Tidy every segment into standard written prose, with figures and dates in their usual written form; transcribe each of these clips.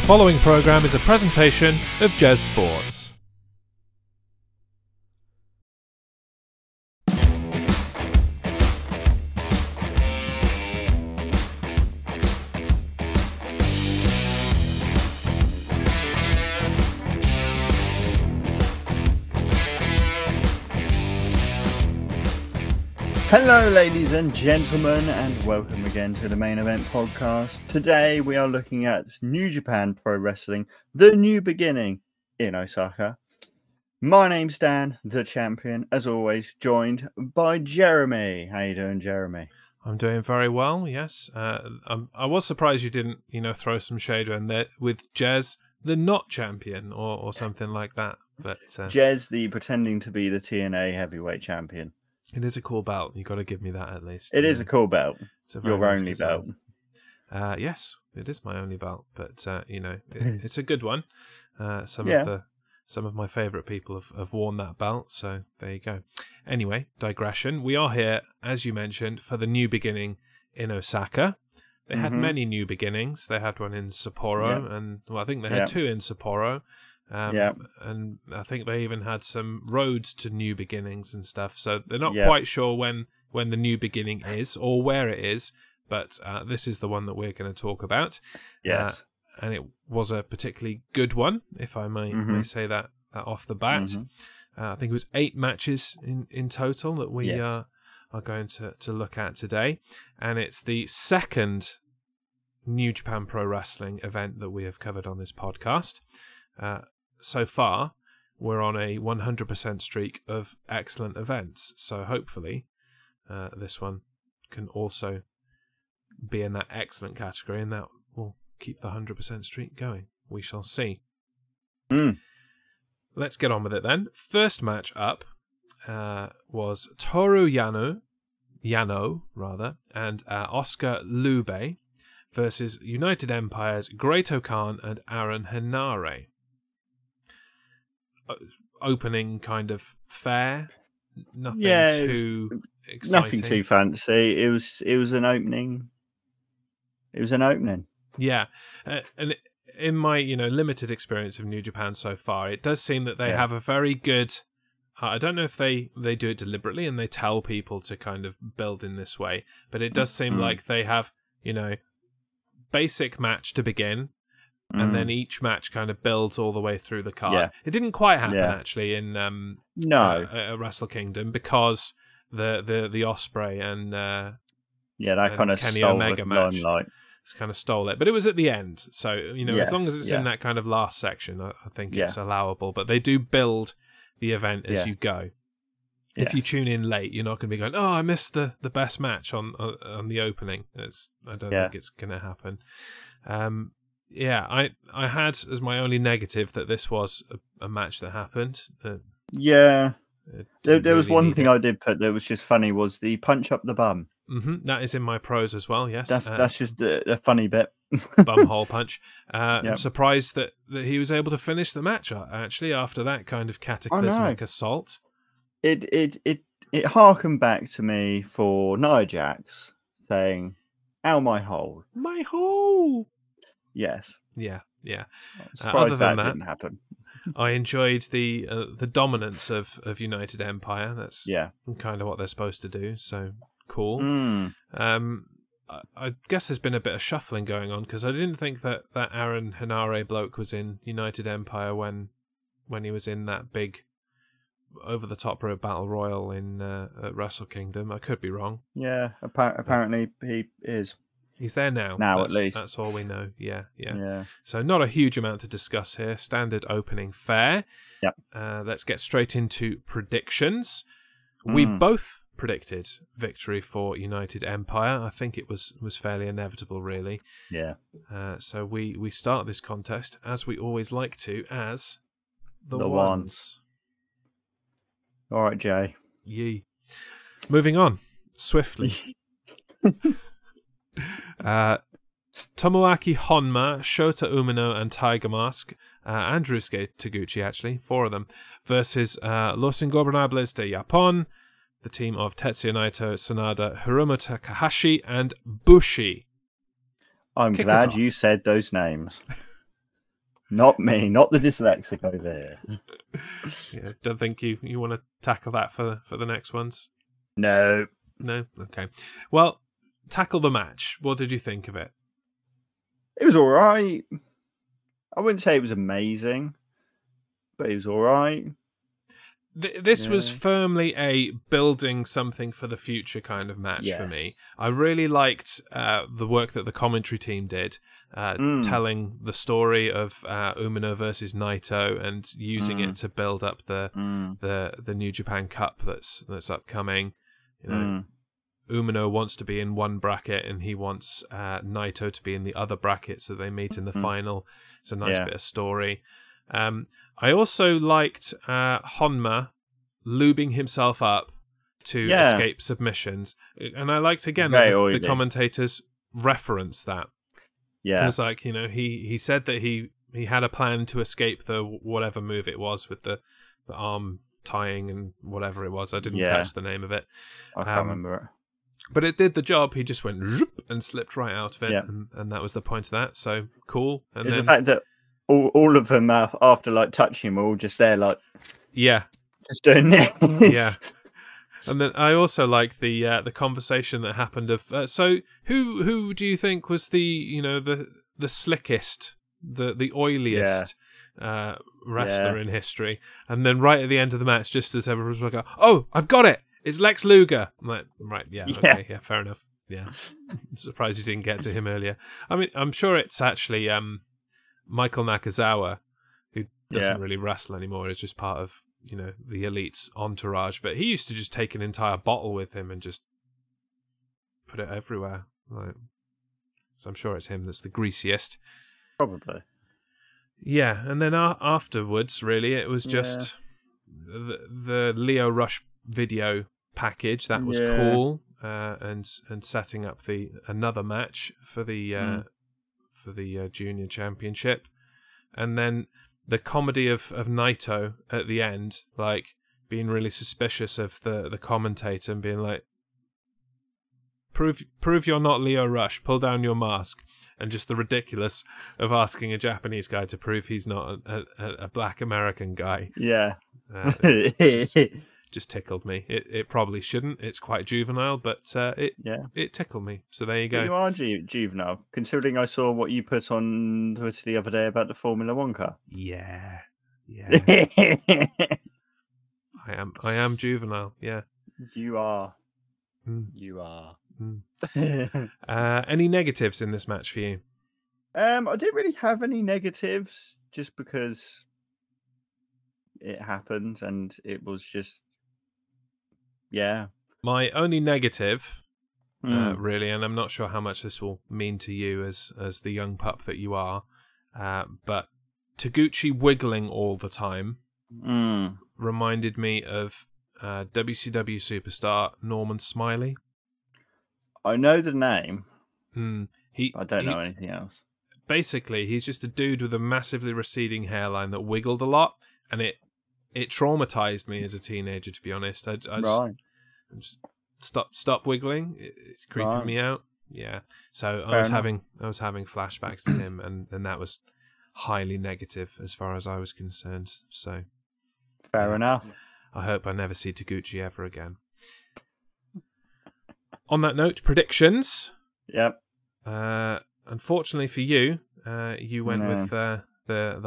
The following program is a presentation of Jez Sports. Hello ladies and gentlemen, and welcome again to the Main Event Podcast. Today we are looking at New Japan Pro Wrestling, The New Beginning in Osaka. My name's Dan, the champion, as always, joined by Jeremy. How you doing, Jeremy? I'm doing very well, yes. I was surprised you didn't, throw some shade in there with Jez, the not champion, or something like that. But Jez, the pretending to be the TNA heavyweight champion. It is a cool belt. You've got to give me that at least. It is a cool belt. It's a very nice design. Belt. Yes, it is my only belt, but it's a good one. Some of my favourite people have worn that belt, so there you go. Anyway, digression. We are here, as you mentioned, for the New Beginning in Osaka. They had many new beginnings. They had one in Sapporo, and I think they had two in Sapporo. And I think they even had some roads to new beginnings and stuff. So they're not quite sure when the new beginning is or where it is, but this is the one that we're going to talk about. Yes. And it was a particularly good one, if I may say that off the bat. I think it was 8 matches in total that we are going to look at today. And it's the second New Japan Pro Wrestling event that we have covered on this podcast. So far, we're on a 100% streak of excellent events. So hopefully, this one can also be in that excellent category, and that will keep the 100% streak going. We shall see. Let's get on with it then. First match up was Toru Yano and Oscar Lube versus United Empire's Great Okan and Aaron Henare. Opening kind of fair, nothing too exciting, nothing too fancy. It was an opening. It was an opening. Yeah, and in my limited experience of New Japan so far, it does seem that they have a very good. I don't know if they do it deliberately and they tell people to kind of build in this way, but it does seem like they have basic match to begin. And then each match kind of builds all the way through the card. Yeah. It didn't quite happen actually in Wrestle Kingdom, because the Osprey and that kind of Kenny Omega match kind of stole it. But it was at the end, so as long as it's in that kind of last section, I think it's allowable. But they do build the event as you go. Yeah. If you tune in late, you're not going to be going, "Oh, I missed the best match on the opening." I don't think it's going to happen. Yeah, I had as my only negative that this was a match that happened. There was one thing I did put that was just funny, was the punch up the bum. That is in my pros as well, yes. That's just a funny bit. Bumhole punch. I'm surprised that he was able to finish the match, actually, after that kind of cataclysmic assault. It harkened back to me for Nia Jax saying, "Ow, my hole. My hole." Yes. Yeah. I'm surprised that didn't happen. I enjoyed the dominance of United Empire. That's kind of what they're supposed to do. So cool. I guess there's been a bit of shuffling going on, because I didn't think that Aaron Henare bloke was in United Empire when he was in that big over the top rope battle royal in at Wrestle Kingdom. I could be wrong. Yeah, apparently he is. He's there now. At least. That's all we know. Yeah. So not a huge amount to discuss here. Standard opening fare. Yep. Let's get straight into predictions. We both predicted victory for United Empire. I think it was fairly inevitable, really. Yeah. So we start this contest, as we always like to, as the ones. All right, Jay. Yee. Moving on swiftly. Tomoaki Honma, Shota Umino and Tiger Mask, and Rusuke Taguchi, actually, 4 of them, versus Los Ingobernables de Japón, the team of Tetsuya Naito, Sanada, Hiroshi Takahashi and Bushi. I'm glad you said those names. Not me, not the dyslexic over here. Yeah, don't think you want to tackle that for the next ones? No. No? Okay. Well, tackle the match. What did you think of it? It was all right. I wouldn't say it was amazing, but it was all right. This was firmly a building something for the future kind of match for me. I really liked the work that the commentary team did, telling the story of Umino versus Naito and using it to build up the New Japan Cup that's upcoming. You know, Umino wants to be in one bracket and he wants Naito to be in the other bracket, so they meet in the final. It's a nice bit of story. I also liked Honma lubing himself up to escape submissions, and I liked again the commentators reference that. Yeah, it was like, you know, he said that he had a plan to escape the whatever move it was with the arm tying and whatever it was. I didn't catch the name of it. I can't remember it. But it did the job. He just went and slipped right out of it, and that was the point of that. So cool. And then the fact that all of them after like touching him are all just there like just doing this. Yeah. And then I also liked the conversation that happened of so who do you think was the slickest, the oiliest wrestler in history? And then right at the end of the match, just as everyone was like, oh, I've got it, it's Lex Luger. I'm like, right, okay, yeah, fair enough. Yeah. I'm surprised you didn't get to him earlier. I mean, I'm sure it's actually Michael Nakazawa, who doesn't really wrestle anymore, is just part of, you know, the Elite's entourage. But he used to just take an entire bottle with him and just put it everywhere. Like, so I'm sure it's him that's the greasiest. Probably. Yeah, and then afterwards, really, it was just the Leo Rush video package. That was cool. And setting up another match for the... for the junior championship, and then the comedy of Naito at the end, like being really suspicious of the commentator and being like, prove you're not Leo Rush, pull down your mask, and just the ridiculous of asking a Japanese guy to prove he's not a black American guy. Yeah. Just tickled me. It probably shouldn't. It's quite juvenile, but it tickled me. So there you go. You are juvenile, considering I saw what you put on Twitter the other day about the Formula One car. Yeah, yeah. I am juvenile. Yeah, you are. You are. Any negatives in this match for you? I didn't really have any negatives, just because it happened and it was just. Yeah. My only negative, really, and I'm not sure how much this will mean to you as the young pup that you are, but Taguchi wiggling all the time reminded me of WCW superstar Norman Smiley. I know the name. I don't know anything else. Basically, he's just a dude with a massively receding hairline that wiggled a lot, and it traumatized me as a teenager, to be honest. I just stop wiggling. It's creeping me out. Yeah. So I was having flashbacks to him, and that was highly negative as far as I was concerned. So fair enough. I hope I never see Taguchi ever again. On that note, predictions. Yep. Unfortunately for you, you went with the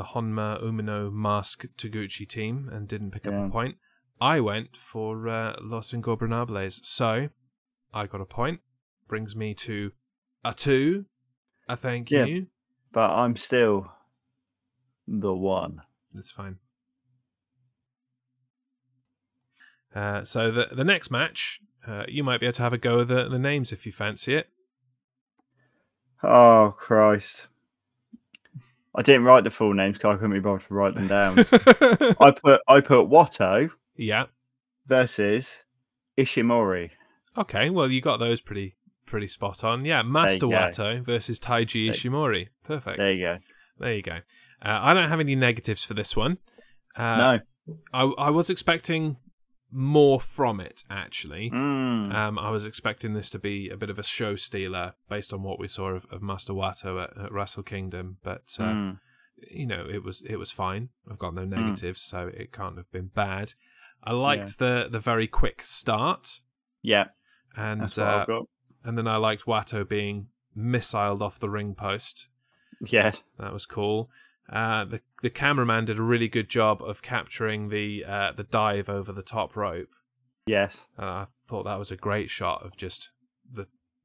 Honma Umino Mask Taguchi team and didn't pick up a point. I went for Los Ingobernables, so I got a point. Brings me to a 2. I thank you. But I'm still the one. That's fine. So the next match, you might be able to have a go at the names if you fancy it. Oh, Christ. I didn't write the full names because I couldn't be bothered to write them down. I put Wato versus Ishimori. Okay, well, you got those pretty spot on. Yeah, Master Wato versus Taiji Ishimori. Perfect. There you go. There you go. I don't have any negatives for this one. No. I was expecting more from it, actually. I was expecting this to be a bit of a show stealer based on what we saw of Master Wato at Wrestle Kingdom, but you know, it was fine. I've got no negatives, so it can't have been bad. I liked the very quick start. Yeah, and that's what I've got. And then I liked Wato being missiled off the ring post. Yeah, that was cool. The cameraman did a really good job of capturing the dive over the top rope. Yes, I thought that was a great shot of just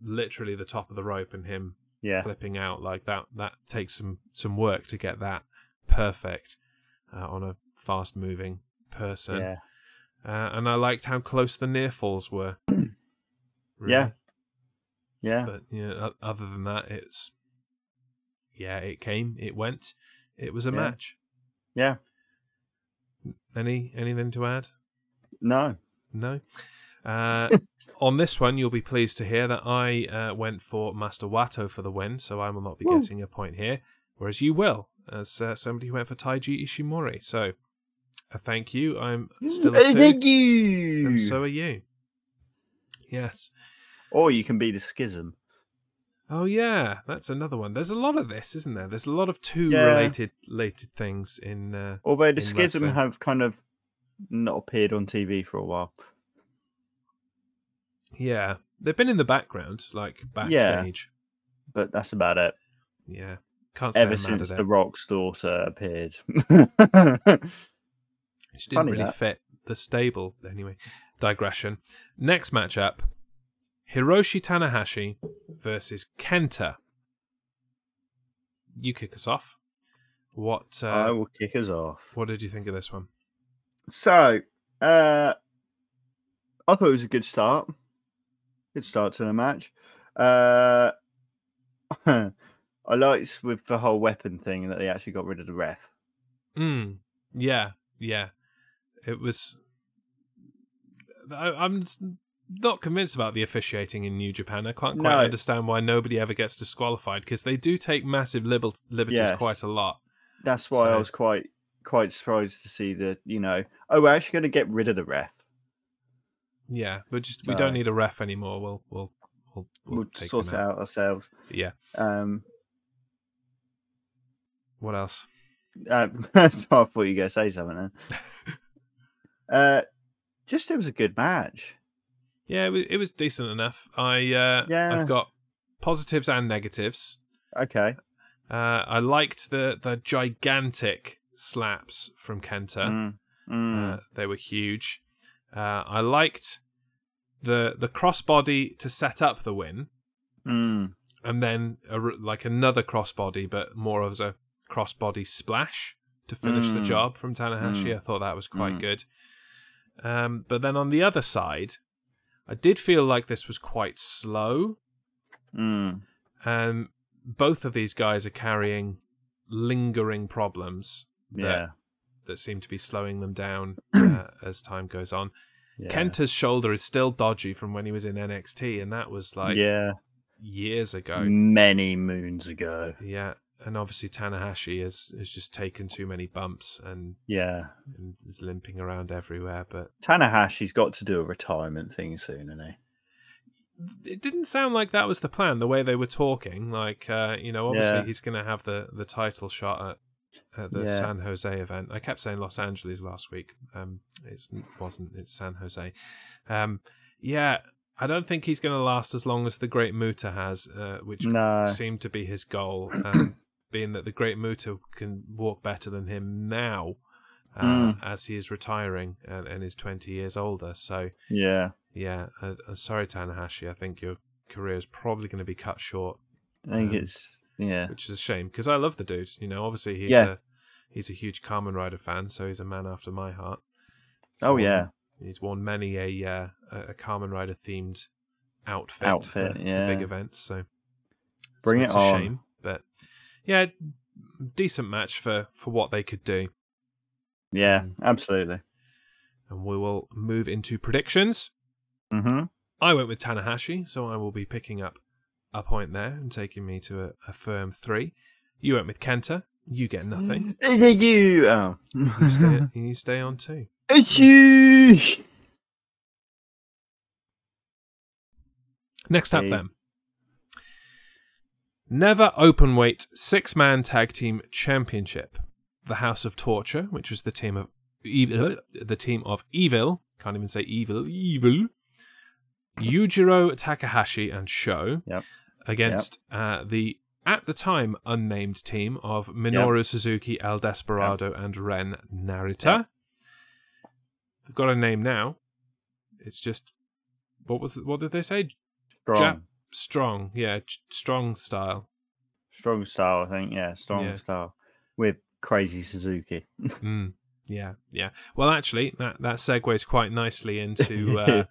literally the top of the rope and him flipping out like that. That takes some work to get that perfect on a fast moving person. Yeah. And I liked how close the near falls were. Really. Yeah. Yeah. But other than that, it's it came, it went, it was a match. Yeah. Anything to add? No. On this one, you'll be pleased to hear that I went for Master Wato for the win, so I will not be getting a point here, whereas you will, as somebody who went for Taiji Ishimori. So, thank you. I'm still a 2. Thank you. And so are you. Yes. Or you can be the Schism. Oh, yeah. That's another one. There's a lot of this, isn't there? There's a lot of two related things in although the Schism wrestling have kind of not appeared on TV for a while. Yeah, they've been in the background, like backstage, but that's about it. Yeah, can't say ever since The Rock's daughter appeared, she didn't really fit the stable. Anyway, digression. Next matchup: Hiroshi Tanahashi versus Kenta. You kick us off. What? I will kick us off. What did you think of this one? So, I thought it was a good start. Good start to the match. I liked with the whole weapon thing that they actually got rid of the ref. Yeah. It was... I'm not convinced about the officiating in New Japan. I can't quite understand why nobody ever gets disqualified, because they do take massive liberties quite a lot. That's why I was quite surprised to see that, we're actually going to get rid of the ref. Yeah, but we don't need a ref anymore. We'll sort it out ourselves. Yeah. What else? I thought you were going to say something then. It was a good match. Yeah, it was decent enough. I've got positives and negatives. Okay. I liked the gigantic slaps from Kenta. They were huge. I liked the crossbody to set up the win, and then another crossbody, but more of a crossbody splash to finish the job from Tanahashi. I thought that was quite good. But then on the other side, I did feel like this was quite slow. Both of these guys are carrying lingering problems that seem to be slowing them down as time goes on. Yeah. Kenta's shoulder is still dodgy from when he was in NXT, and that was years ago. Many moons ago. Yeah, and obviously Tanahashi has just taken too many bumps and is limping around everywhere. But Tanahashi's got to do a retirement thing soon, isn't he? It didn't sound like that was the plan, the way they were talking. Obviously he's going to have the title shot at the San Jose event. I kept saying Los Angeles last week. It's San Jose. I don't think he's going to last as long as the Great Muta has, which seemed to be his goal, being that the Great Muta can walk better than him now as he is retiring and is 20 years older. So, sorry, Tanahashi. I think your career is probably going to be cut short. I think it's... Yeah, which is a shame because I love the dude. Obviously he's a huge Kamen Rider fan, so he's a man after my heart. He's worn many a Kamen Rider themed outfit for big events. So bring it on. A shame, but decent match for what they could do. Yeah, absolutely. And we will move into predictions. I went with Tanahashi, so I will be picking up a point there and taking me to a firm 3. You went with Kenta. You get nothing. Thank you. Oh. You stay on 2. It's you. Next up, then. Never Openweight Six-Man Tag Team Championship. The House of Torture, which was the team of Evil, can't even say Evil, Yujiro Takahashi and Sho, against the, at the time, unnamed team of Minoru Suzuki, El Desperado, and Ren Narita. They've got a name now. It's just, what did they say? Strong. Strong, yeah, Strong Style. Strong Style, I think, yeah, Strong Style. With crazy Suzuki. Yeah. Well, actually, that segues quite nicely into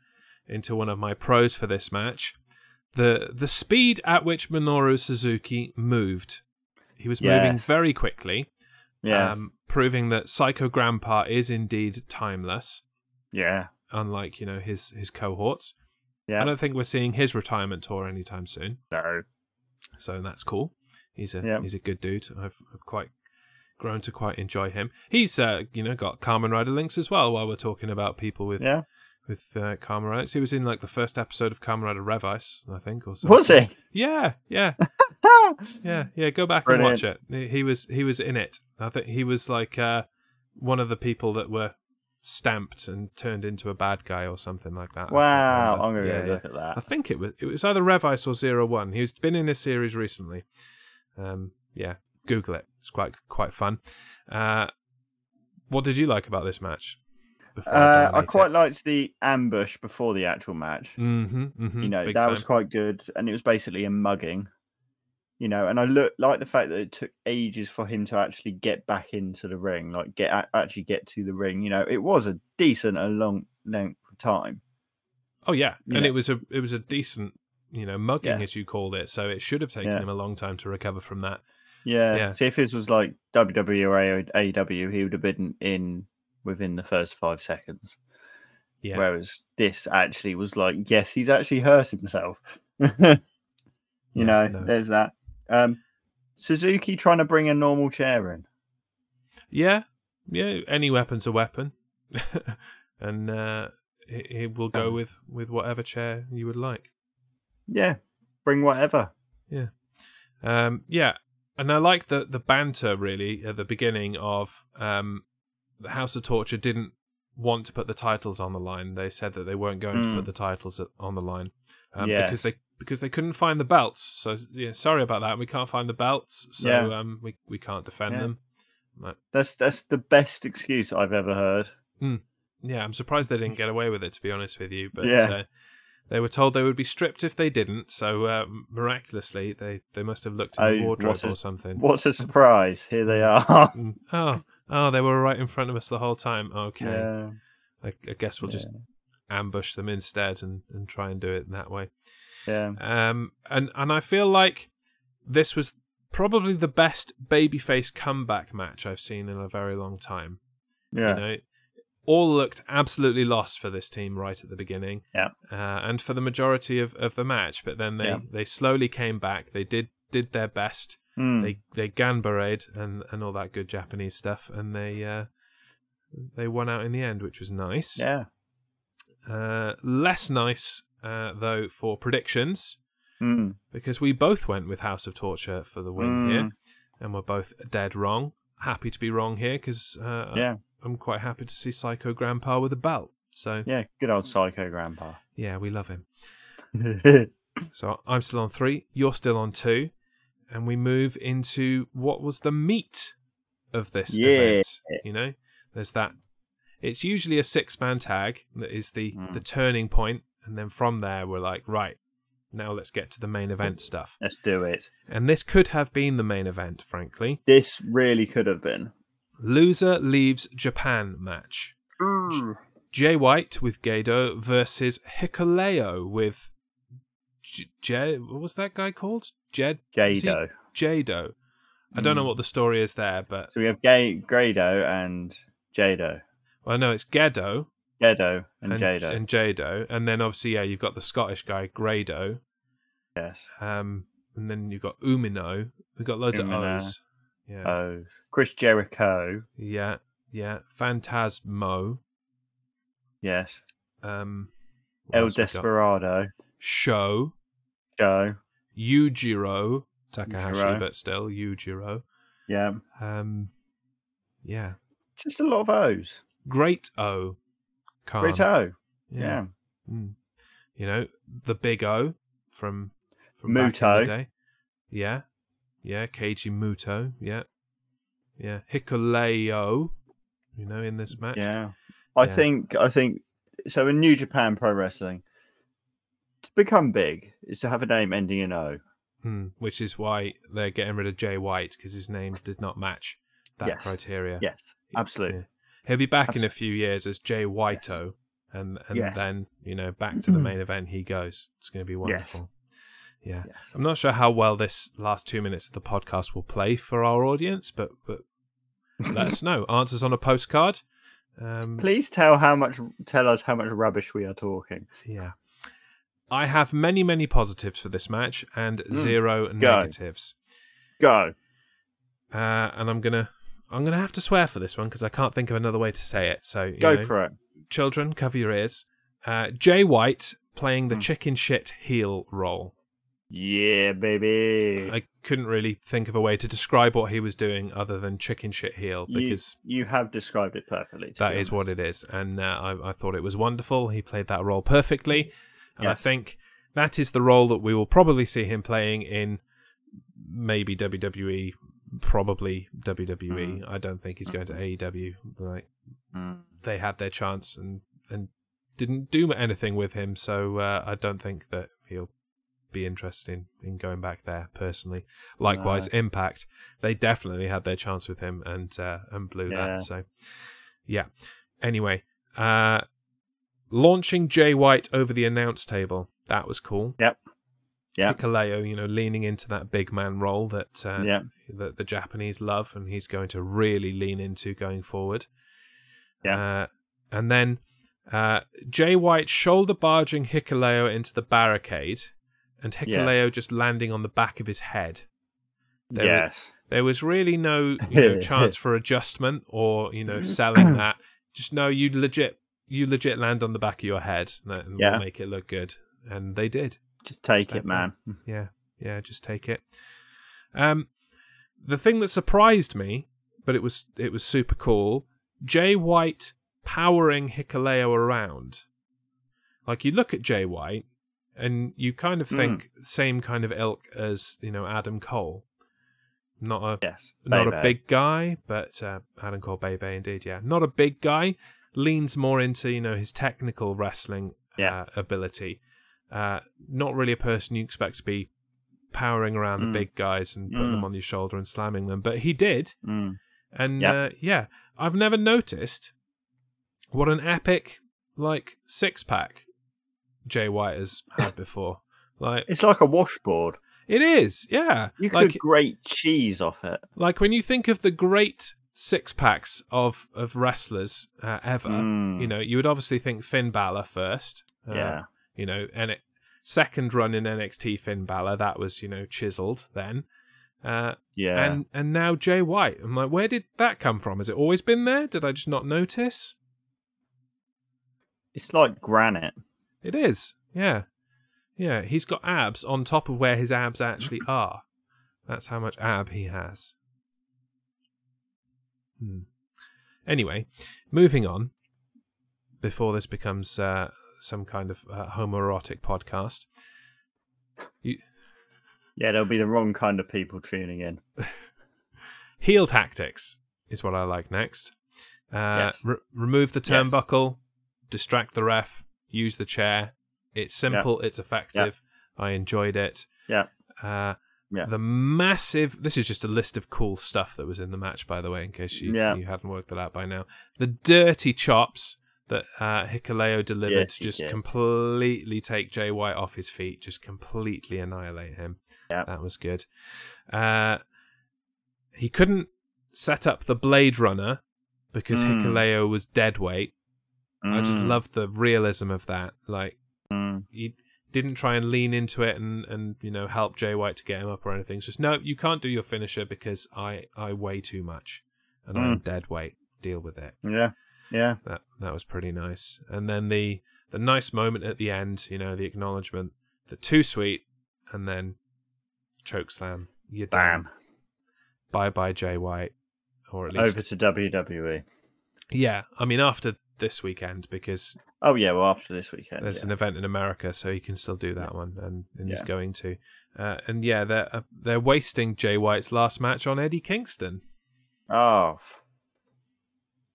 into one of my pros for this match. The speed at which Minoru Suzuki moved. He was moving very quickly, proving that Psycho Grandpa is indeed timeless. Yeah. Unlike, you know, his cohorts. Yeah. I don't think we're seeing his retirement tour anytime soon. No. So that's cool. He's a good dude. I've quite grown to quite enjoy him. He's got Kamen Rider links as well. While we're talking about people with Kamen Rider, he was in like the first episode of Kamen Rider Revice, I think, or something. Was he? Yeah. yeah. Go back and watch it. He was in it. I think he was like one of the people that were stamped and turned into a bad guy or something like that. Wow, I'm gonna go look at that. I think it was either Revice or 01. He's been in a series recently. Google it. It's quite fun. What did you like about this match? I quite liked the ambush before the actual match. You know, that was quite good, and it was basically a mugging. You know, and I like the fact that it took ages for him to actually get back into the ring, like get to the ring. You know, it was a decent, a long length of time. Oh yeah, and it was a decent, you know, mugging as you called it. So it should have taken him a long time to recover from that. Yeah. See, if his was like WWE or AEW, he would have been in within the first 5 seconds. Yeah. Whereas this actually was like, yes, he's actually hurt himself. There's that. Suzuki trying to bring a normal chair in. Yeah. Any weapon's a weapon, and it will go with whatever chair you would like. Yeah, bring whatever. Yeah, and I like the banter really at the beginning of the House of Torture didn't want to put the titles on the line. They said that they weren't going to put the titles on the line because they couldn't find the belts. So yeah, sorry about that. We can't find the belts, so we can't defend them. Right. That's the best excuse I've ever heard. Yeah, I'm surprised they didn't get away with it, to be honest with you. But they were told they would be stripped if they didn't. So miraculously, they must have looked in the wardrobe or something. What a surprise! Here they are. oh, they were right in front of us the whole time. Okay, I guess we'll just ambush them instead and try and do it in that way. Yeah. And I feel like this was probably the best babyface comeback match I've seen in a very long time. Yeah. You know, all looked absolutely lost for this team right at the beginning. Yeah. And for the majority of the match, but then they slowly came back. They did their best. They ganbareed and all that good Japanese stuff, and they won out in the end, which was nice. Yeah. Less nice though for predictions, because we both went with House of Torture for the win here, and we're both dead wrong. Happy to be wrong here, because I'm quite happy to see Psycho Grandpa with a belt. So yeah, good old Psycho Grandpa. Yeah, we love him. So I'm still on 3, you're still on 2, and we move into what was the meat of this event. You know, there's that. It's usually a 6-man tag that is the turning point. And then from there, we're like, right, now let's get to the main event stuff. Let's do it. And this could have been the main event, frankly. This really could have been. Loser leaves Japan match. Jay White with Gedo versus Hikuleo with... what was that guy called? Gedo. Gedo. I don't know what the story is there, but... So we have Gedo and Gedo. Well, no, it's Gedo. Gedo and Jado. And Jado. And then obviously, you've got the Scottish guy, Grado. Yes. And then you've got Umino. We've got loads of O's. Yeah. O's. Chris Jericho. Yeah. Phantasmo. Yes. El Desperado. Sho. Yujiro Takahashi, Yujiro. But still Yujiro. Yeah. Yeah. Just a lot of O's. Great O. Khan. Great O. Yeah. Mm. You know, the big O from Muto. Back in the day. Yeah. Yeah, Keiji Muto. Yeah. Yeah, Hikuleo, you know, in this match. Yeah. I think so in New Japan Pro Wrestling, to become big is to have a name ending in O. Which is why they're getting rid of Jay White, because his name did not match that criteria. Yes, absolutely. He'll be back in a few years as Jay White-o, and then, you know, back to the main event he goes. It's going to be wonderful. Yes. Yeah. Yes. I'm not sure how well this last 2 minutes of the podcast will play for our audience, but let us know. Answers on a postcard. Please tell us how much rubbish we are talking. Yeah. I have many, many positives for this match and zero negatives. Go. And I'm gonna have to swear for this one because I can't think of another way to say it. So go for it. Children, cover your ears. Jay White playing the chicken shit heel role. Yeah, baby. I couldn't really think of a way to describe what he was doing other than chicken shit heel, because you have described it perfectly. That is what it is, and I thought it was wonderful. He played that role perfectly, and I think that is the role that we will probably see him playing in maybe WWE, probably WWE. I don't think he's going to AEW. Like they had their chance and didn't do anything with him, so I don't think that he'll be interested in going back there personally. Likewise, Impact, they definitely had their chance with him and blew that. So anyway, launching Jay White over the announce table, that was cool. Yep. Hikuleo, you know, leaning into that big man role that that the Japanese love, and he's going to really lean into going forward. And then Jay White shoulder barging Hikuleo into the barricade. And Hikuleo just landing on the back of his head. There was really no chance for adjustment or selling that. Just you legit land on the back of your head and we'll make it look good. And they did. Just take it, man. Yeah, just take it. The thing that surprised me, but it was super cool. Jay White powering Hikuleo around. Like, you look at Jay White, and you kind of think same kind of ilk as Adam Cole, not a big guy, but Adam Cole, baby, indeed, not a big guy, leans more into his technical wrestling ability. Not really a person you expect to be powering around the big guys and putting them on your shoulder and slamming them, but he did, and I've never noticed what an epic six pack Jay White has had before. It's like a washboard. It is, yeah. You could grate cheese off it. Like, when you think of the great six packs of wrestlers ever, you would obviously think Finn Balor first. And second run in NXT, Finn Balor, that was chiseled then. And now Jay White. I'm like, where did that come from? Has it always been there? Did I just not notice? It's like granite. It is, yeah. He's got abs on top of where his abs actually are. That's how much ab he has. Anyway, moving on. Before this becomes some kind of homoerotic podcast, there'll be the wrong kind of people tuning in. Heel tactics is what I like next. Remove the turnbuckle, distract the ref. Use the chair. It's simple. It's effective. I enjoyed it. The massive... This is just a list of cool stuff that was in the match, by the way, in case you hadn't worked that out by now. The dirty chops that Hikuleo delivered completely take Jay White off his feet, just completely annihilate him. That was good. He couldn't set up the Blade Runner because Hikuleo was dead weight. I just love the realism of that. Like, he didn't try and lean into it and help Jay White to get him up or anything. It's just, no, you can't do your finisher because I weigh too much and I'm dead weight. Deal with it. Yeah. That was pretty nice. And then the nice moment at the end, the acknowledgement, the too sweet, and then choke slam You're done. Bye-bye, Jay White. Or at least... Over to WWE. Yeah, I mean, after this weekend, because... Oh, yeah, well, after this weekend. There's an event in America, so he can still do that one, and he's going to. And, yeah, they're wasting Jay White's last match on Eddie Kingston. Oh.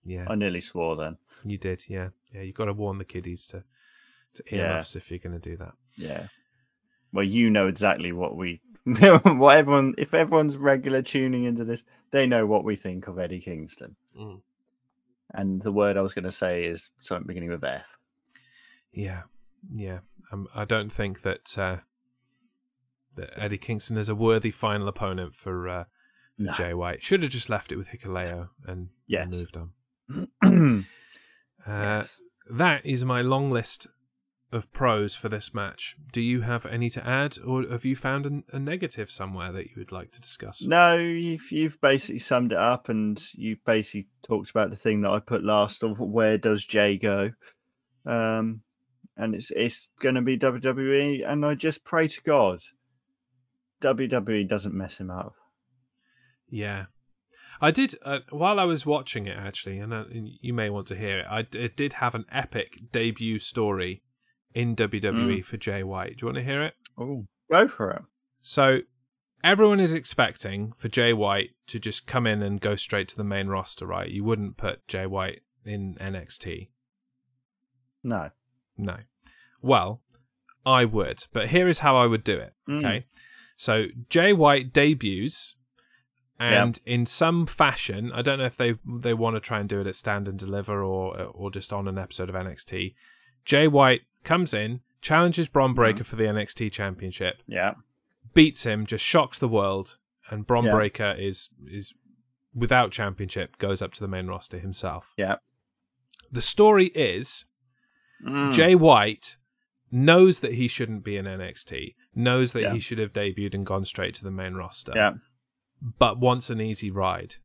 Yeah. I nearly swore then. You did, yeah. Yeah, you've got to warn the kiddies to earmuffs if you're going to do that. Yeah. Well, you know exactly what we... what everyone, if everyone's regular tuning into this, they know what we think of Eddie Kingston. Mm. And the word I was going to say is something beginning with F. Yeah, yeah. I don't think that Eddie Kingston is a worthy final opponent for Jay White. Should have just left it with Hikuleo and moved on. That is my long list of pros for this match. Do you have any to add, or have you found a negative somewhere that you would like to discuss? No, you've basically summed it up, and you basically talked about the thing that I put last of where does Jay go, and it's going to be WWE, and I just pray to God WWE doesn't mess him up. Yeah, I did while I was watching it actually, and you may want to hear it. It did have an epic debut story in WWE for Jay White. Do you want to hear it? Oh, go for it. So everyone is expecting for Jay White to just come in and go straight to the main roster, right? You wouldn't put Jay White in NXT. No. Well, I would, but here is how I would do it. Okay. So Jay White debuts, and in some fashion, I don't know if they want to try and do it at Stand and Deliver or just on an episode of NXT. Jay White comes in, challenges Bron Breakker for the NXT Championship. Yeah, beats him, just shocks the world, and Bron Breakker is without championship, goes up to the main roster himself. Yeah, the story is Jay White knows that he shouldn't be in NXT, knows that he should have debuted and gone straight to the main roster. Yeah, but wants an easy ride,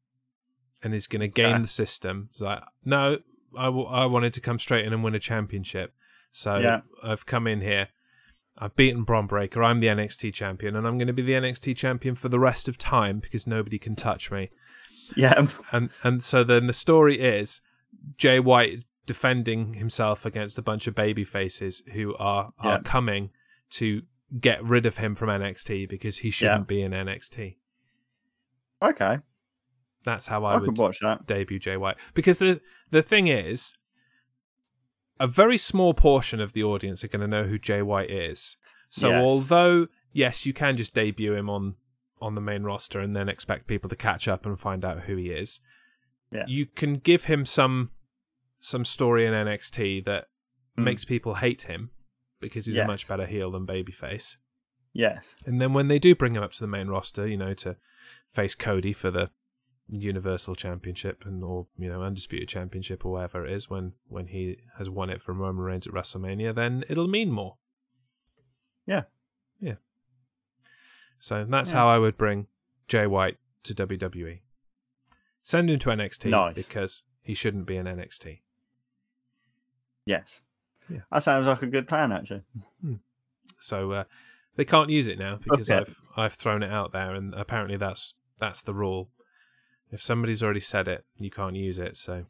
and is going to game the system. He's like, no, I wanted to come straight in and win a championship. So I've come in here, I've beaten Bron Breakker, I'm the NXT champion, and I'm going to be the NXT champion for the rest of time because nobody can touch me. Yeah. And so then the story is Jay White defending himself against a bunch of baby faces who are coming to get rid of him from NXT because he shouldn't be in NXT. Okay. That's how I would watch that. Debut Jay White. Because the thing is... a very small portion of the audience are going to know who Jay White is. So although, yes, you can just debut him on the main roster and then expect people to catch up and find out who he is, you can give him some story in NXT that makes people hate him because he's a much better heel than babyface. Yes. And then when they do bring him up to the main roster, you know, to face Cody for the Universal Championship or Undisputed Championship or whatever it is when he has won it from Roman Reigns at WrestleMania, then it'll mean more. Yeah. Yeah. So that's how I would bring Jay White to WWE. Send him to NXT because he shouldn't be in NXT. Yes. Yeah. That sounds like a good plan, actually. So they can't use it now because I've thrown it out there, and apparently that's the rule. If somebody's already said it, you can't use it, so...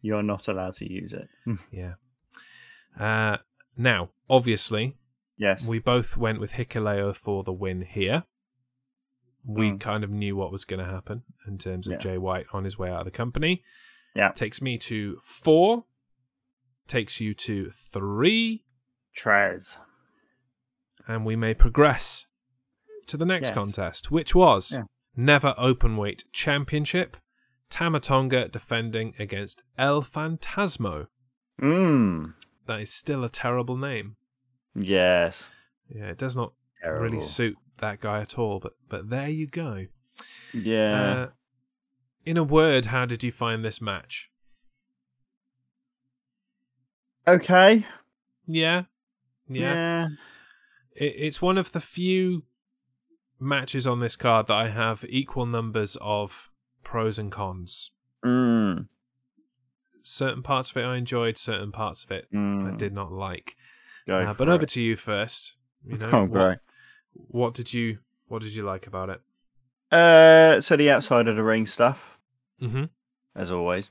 You're not allowed to use it. Yeah. Now, obviously, we both went with Hikuleo for the win here. We kind of knew what was going to happen in terms of Jay White on his way out of the company. Yeah. Takes me to 4. Takes you to 3. Tries. And we may progress to the next contest, which was... Yeah. Never Openweight Championship, Tama Tonga defending against El Phantasmo. That is still a terrible name. Yes. Yeah, it does not really suit that guy at all, but there you go. Yeah. In a word, how did you find this match? Okay. Yeah. It's one of the few matches on this card that I have equal numbers of pros and cons. Certain parts of it I enjoyed, certain parts of it I did not like. But over to you first. You know, what did you like about it? So the outside of the ring stuff, as always.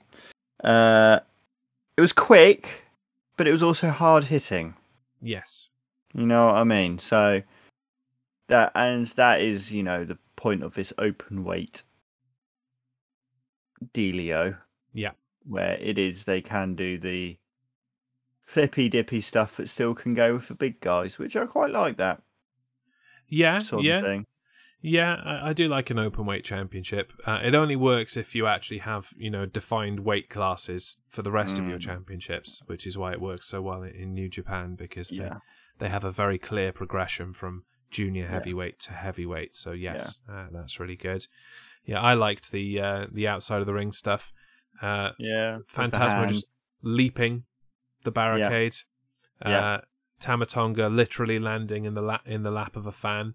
It was quick, but it was also hard hitting. Yes. You know what I mean? So that, and that is, you know, the point of this open weight dealio. Yeah. Where it is, they can do the flippy dippy stuff, but still can go with the big guys, which I quite like that. Yeah. Sort of thing. Yeah, I do like an open weight championship. It only works if you actually have, you know, defined weight classes for the rest of your championships, which is why it works so well in New Japan, because they have a very clear progression from junior heavyweight to heavyweight. So yes, that's really good. Yeah, I liked the outside of the ring stuff. Phantasmo just leaping the barricade. Tama Tonga literally landing in the lap of a fan.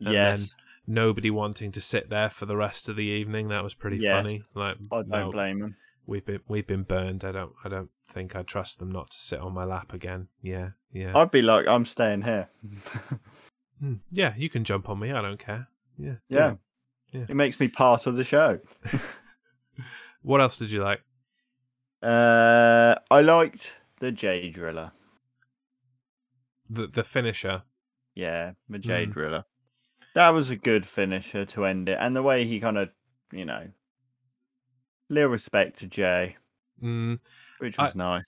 And then nobody wanting to sit there for the rest of the evening. That was pretty funny. Like, I don't blame them. We've been burned. I don't think I trust them not to sit on my lap again. Yeah. I'd be like, I'm staying here. Yeah, you can jump on me. I don't care. Yeah. It makes me part of the show. What else did you like? I liked the J Driller. The finisher. Yeah, the J Driller. That was a good finisher to end it. And the way he kind of, you know, little respect to Jay, which was nice.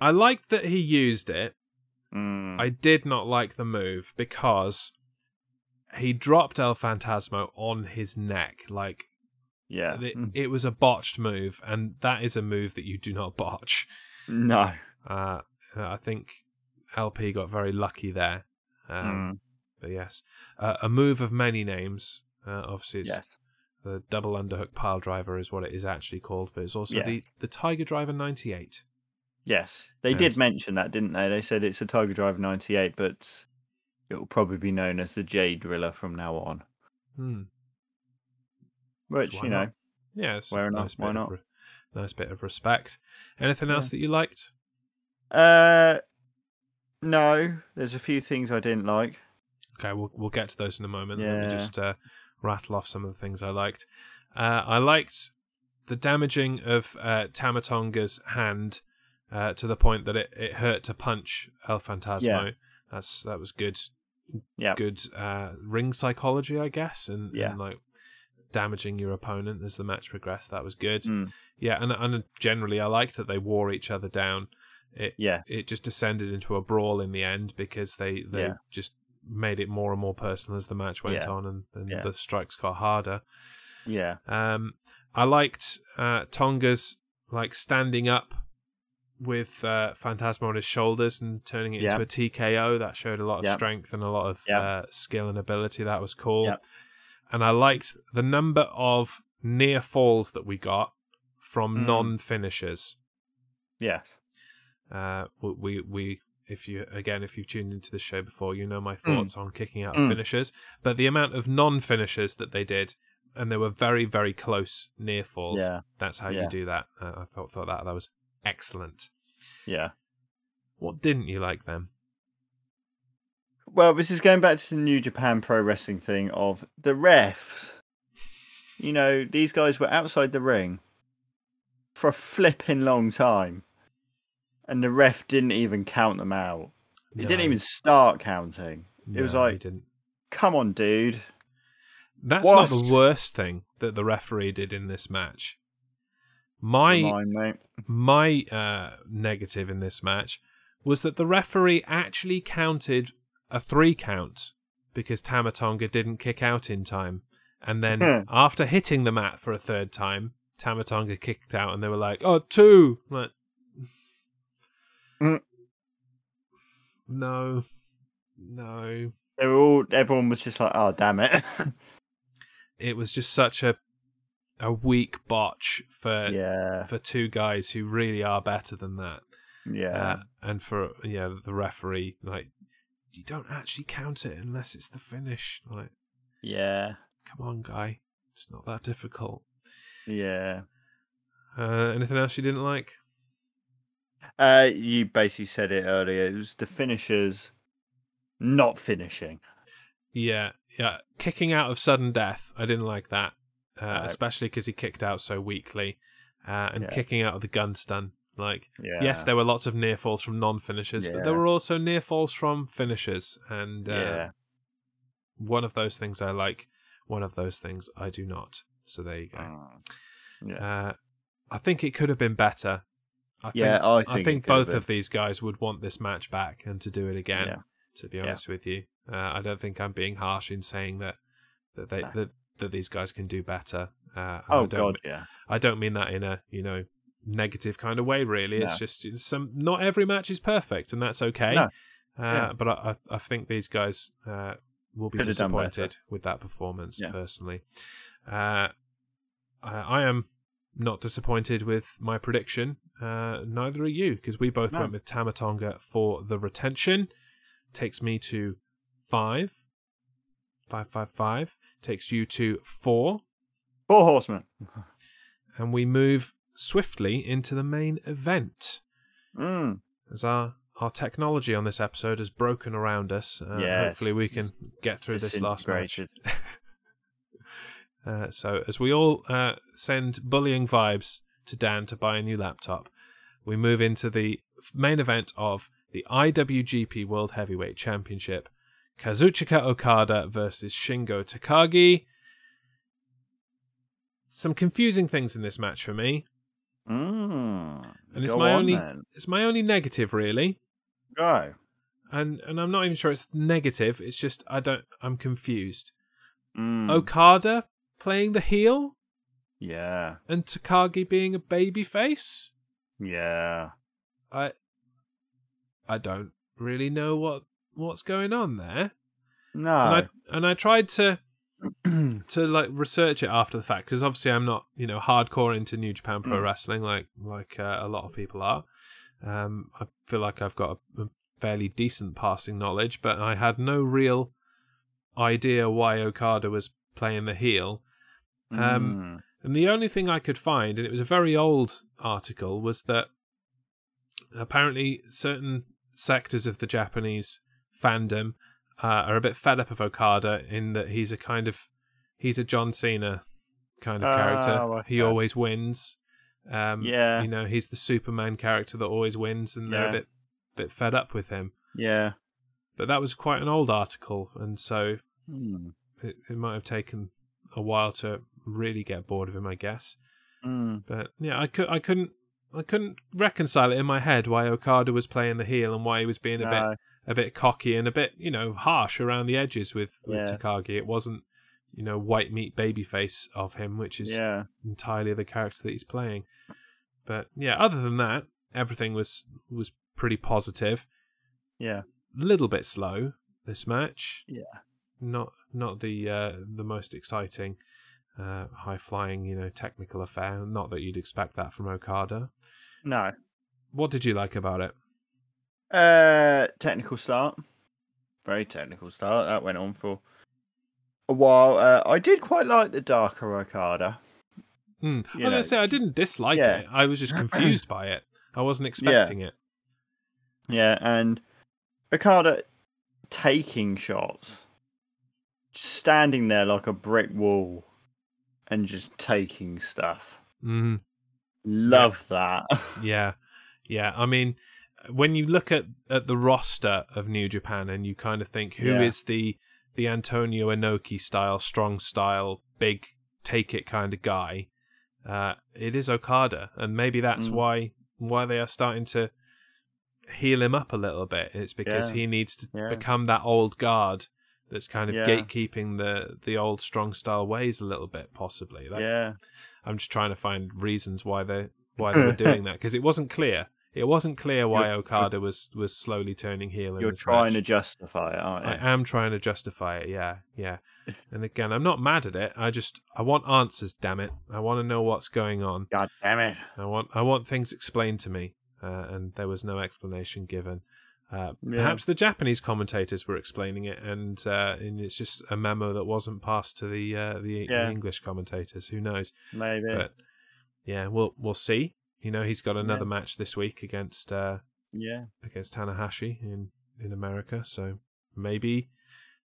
I liked that he used it. I did not like the move because he dropped El Phantasmo on his neck. Like, it was a botched move, and that is a move that you do not botch. No. I think LP got very lucky there. But yes, a move of many names. Obviously, it's the double underhook pile driver is what it is actually called, but it's also the Tiger Driver 98. Yes, they did mention that, didn't they? They said it's a Tiger Driver 98, but it will probably be known as the J Driller from now on. Which, you know, fair enough, why not? Nice bit of respect. Anything else that you liked? No, there's a few things I didn't like. Okay, we'll get to those in a moment. Let me just rattle off some of the things I liked. I liked the damaging of Tama Tonga's hand to the point that it hurt to punch El Phantasmo. Yeah. That was good. Yeah, good ring psychology, I guess, and like damaging your opponent as the match progressed. That was good. Yeah, and generally I liked that they wore each other down. It just descended into a brawl in the end because they just made it more and more personal as the match went on, and the strikes got harder. I liked Tonga's like standing up with Phantasmo on his shoulders and turning it into a TKO. That showed a lot of strength and a lot of skill and ability. That was cool. And I liked the number of near falls that we got from non-finishers. Yes. We if you've tuned into the show before, you know my thoughts on kicking out finishers, but the amount of non-finishers that they did, and they were very, very close near falls. That's how you do that. I thought that was excellent. Yeah. What didn't you like then? Well, this is going back to the New Japan Pro Wrestling thing of the refs. You know, these guys were outside the ring for a flipping long time. And the ref didn't even count them out. He didn't even start counting. It was like, come on, dude. That's not the worst thing that the referee did in this match. My negative in this match was that the referee actually counted a 3 count because Tama Tonga didn't kick out in time. And then after hitting the mat for a 3rd time, Tama Tonga kicked out and they were like, oh, 2! I'm like, No. They were all. Everyone was just like, "Oh, damn it!" It was just such a weak botch for 2 guys who really are better than that. And for the referee, like, you don't actually count it unless it's the finish. Like, come on, guy, it's not that difficult. Yeah. Anything else you didn't like? You basically said it earlier. It was the finishers not finishing. Yeah. Kicking out of sudden death. I didn't like that, especially because he kicked out so weakly. And kicking out of the gun stun. Yes, there were lots of near falls from non-finishers, but there were also near falls from finishers. And one of those things I like, one of those things I do not. So there you go. I think it could have been better. I think both of these guys would want this match back and to do it again, to be honest with you. I don't think I'm being harsh in saying that these guys can do better. I don't mean that in a, negative kind of way, really. No. It's just not every match is perfect, and that's okay. No. But I think these guys will be disappointed with that performance, personally. I am not disappointed with my prediction. Neither are you, because we both went with Tama Tonga for the retention. Takes me to 5. Takes you to 4. 4 horsemen. And we move swiftly into the main event. As our technology on this episode has broken around us. Hopefully we can get through this last match. So as we all send bullying vibes to Dan to buy a new laptop, we move into the main event of the IWGP World Heavyweight Championship. Kazuchika Okada versus Shingo Takagi. Some confusing things in this match for me. And it's my only negative, really. Go. And I'm not even sure it's negative. It's just I'm confused. Okada playing the heel? Yeah. And Takagi being a babyface? Yeah. I don't really know what's going on there. No. And I tried to research it after the fact, because obviously I'm not hardcore into New Japan Pro Wrestling like a lot of people are. I feel like I've got a fairly decent passing knowledge, but I had no real idea why Okada was playing the heel. And the only thing I could find, and it was a very old article, was that apparently certain sectors of the Japanese fandom are a bit fed up of Okada, in that he's a John Cena kind of character. Okay. He always wins. He's the Superman character that always wins, and they're a bit fed up with him. Yeah, but that was quite an old article, and so it might have taken a while to really get bored of him, I guess. But yeah, I couldn't reconcile it in my head why Okada was playing the heel and why he was being a bit cocky and a bit, harsh around the edges with Takagi. It wasn't, white meat babyface of him, which is entirely the character that he's playing. But yeah, other than that, everything was pretty positive. Yeah, a little bit slow this match. Yeah, not the most exciting, high flying, technical affair. Not that you'd expect that from Okada. No. What did you like about it? Technical start. Very technical start. That went on for a while. I did quite like the darker Okada. I didn't dislike it. I was just confused by it. I wasn't expecting it. Yeah, and Okada taking shots, standing there like a brick wall and just taking stuff. Love that. Yeah. I mean, when you look at the roster of New Japan and you kind of think, who is the Antonio Inoki style, strong style, big take it kind of guy, it is Okada, and maybe that's why they are starting to heal him up a little bit. It's because he needs to become that old guard that's kind of gatekeeping the old strong style ways a little bit, possibly. I'm just trying to find reasons why they were doing that, because it wasn't clear. It wasn't clear why Okada was slowly turning heel. You're trying to justify it, aren't you? I am trying to justify it, yeah. And again, I'm not mad at it. I want answers, damn it. I want to know what's going on. God damn it. I want things explained to me, and there was no explanation given. Perhaps the Japanese commentators were explaining it, and it's just a memo that wasn't passed to the English commentators. Who knows? Maybe. But yeah, we'll see. He's got another match this week against Tanahashi in America, so maybe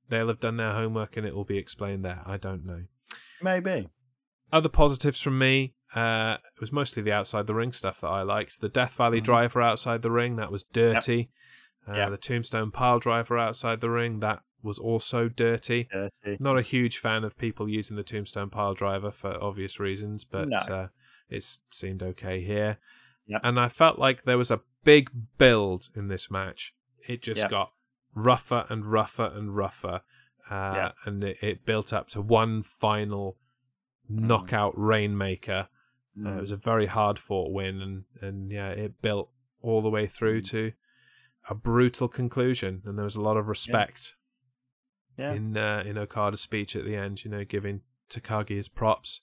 They'll have done their homework and it will be explained there. I don't know. Maybe. Other positives from me, it was mostly the outside the ring stuff that I liked. The Death Valley driver outside the ring, that was dirty. Yep. The Tombstone Pile driver outside the ring, that was also dirty. Not a huge fan of people using the Tombstone Pile driver for obvious reasons, but it seemed okay here. Yep. And I felt like there was a big build in this match. It just got rougher and rougher and rougher. And it built up to one final knockout rainmaker. It was a very hard-fought win, and it built all the way through to a brutal conclusion, and there was a lot of respect in Okada's speech at the end, giving Takagi his props.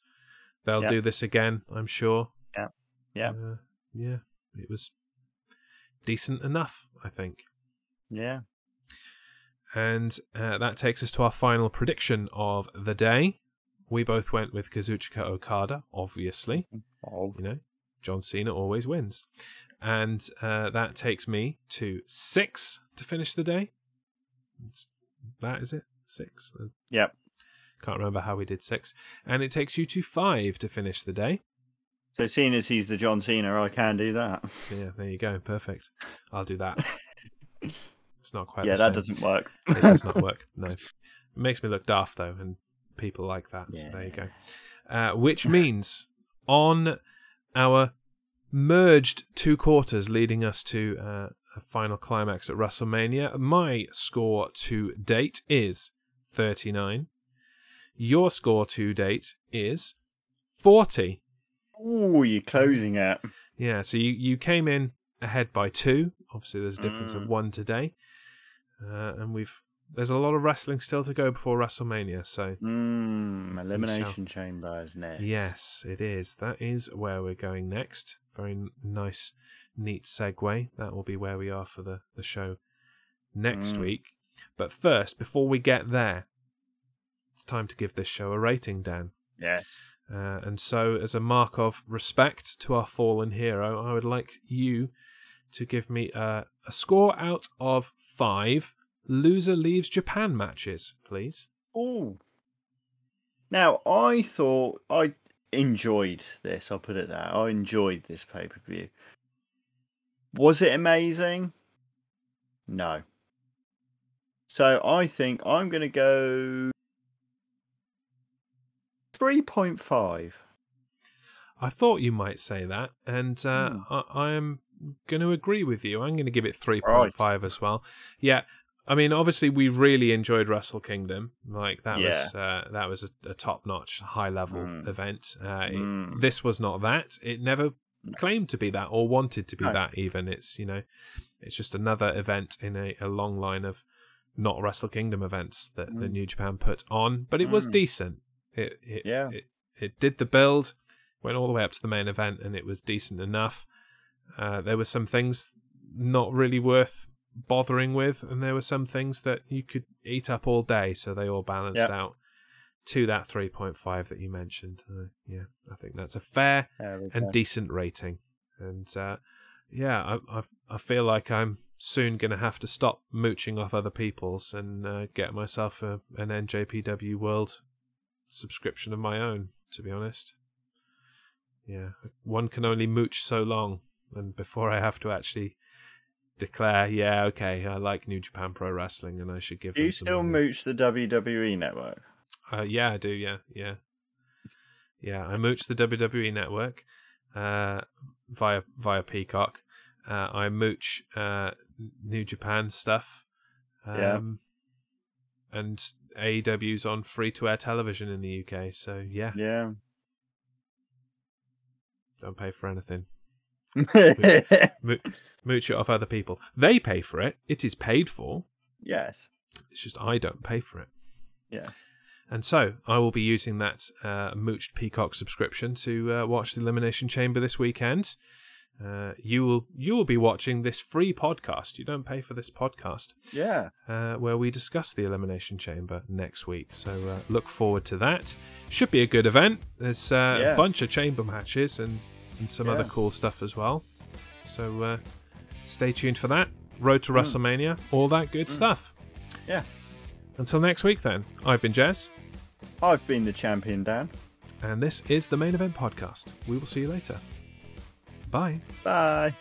They'll do this again, I'm sure. It was decent enough, I think. Yeah. And that takes us to our final prediction of the day. We both went with Kazuchika Okada, obviously. Oh. John Cena always wins. And that takes me to 6 to finish the day. That is it, 6. Yep. Can't remember how we did 6. And it takes you to 5 to finish the day. So seeing as he's the John Cena, I can do that. Yeah, there you go. Perfect. I'll do that. It's not quite the same. Yeah, that doesn't work. It does not work, no. It makes me look daft, though, and people like that. Yeah. So there you go. Which means on our merged two quarters leading us to a final climax at WrestleMania, my score to date is 39. Your score to date is 40. Oh, you're closing it. Yeah, so you came in ahead by 2. Obviously, there's a difference of 1 today. And there's a lot of wrestling still to go before WrestleMania. So Elimination Chamber is next. Yes, it is. That is where we're going next. Very nice, neat segue. That will be where we are for the show next week. But first, before we get there, it's time to give this show a rating, Dan. Yeah. And so, as a mark of respect to our fallen hero, I would like you to give me a score out of 5 loser leaves Japan matches, please. Oh. Now, I thought I enjoyed this. I'll put it that. I enjoyed this pay-per-view. Was it amazing? No. So, I think I'm going to go 3.5. I thought you might say that, and I am going to agree with you. I'm going to give it 3.5 as well. Yeah, I mean, obviously, we really enjoyed Wrestle Kingdom. Like that was a top-notch, high-level event. This was not that. It never claimed to be that or wanted to be that. Even it's it's just another event in a long line of not Wrestle Kingdom events that the New Japan put on, but it was decent. It did the build, went all the way up to the main event, and it was decent enough. There were some things not really worth bothering with, and there were some things that you could eat up all day, so they all balanced out to that 3.5 that you mentioned. I think that's a fair and decent rating. And I feel like I'm soon going to have to stop mooching off other people's and get myself an NJPW World subscription of my own, to be honest. Yeah, one can only mooch so long, and before I have to actually declare, I like New Japan Pro Wrestling, and I should give. Do you still mooch the WWE Network? Yeah, I do. Yeah. I mooch the WWE Network via Peacock. I mooch New Japan stuff. And AEW's on free-to-air television in the UK, so yeah. Don't pay for anything. Mooch it off other people. They pay for it. It is paid for. Yes. It's just I don't pay for it. Yes. And so I will be using that mooched Peacock subscription to watch the Elimination Chamber this weekend. You will be watching this free podcast. You don't pay for this podcast. Yeah. Where we discuss the Elimination Chamber next week. So look forward to that. Should be a good event. There's a bunch of chamber matches and some other cool stuff as well. So stay tuned for that. Road to WrestleMania. All that good stuff. Yeah. Until next week then, I've been Jez. I've been the champion, Dan. And this is the Main Event Podcast. We will see you later. Bye. Bye.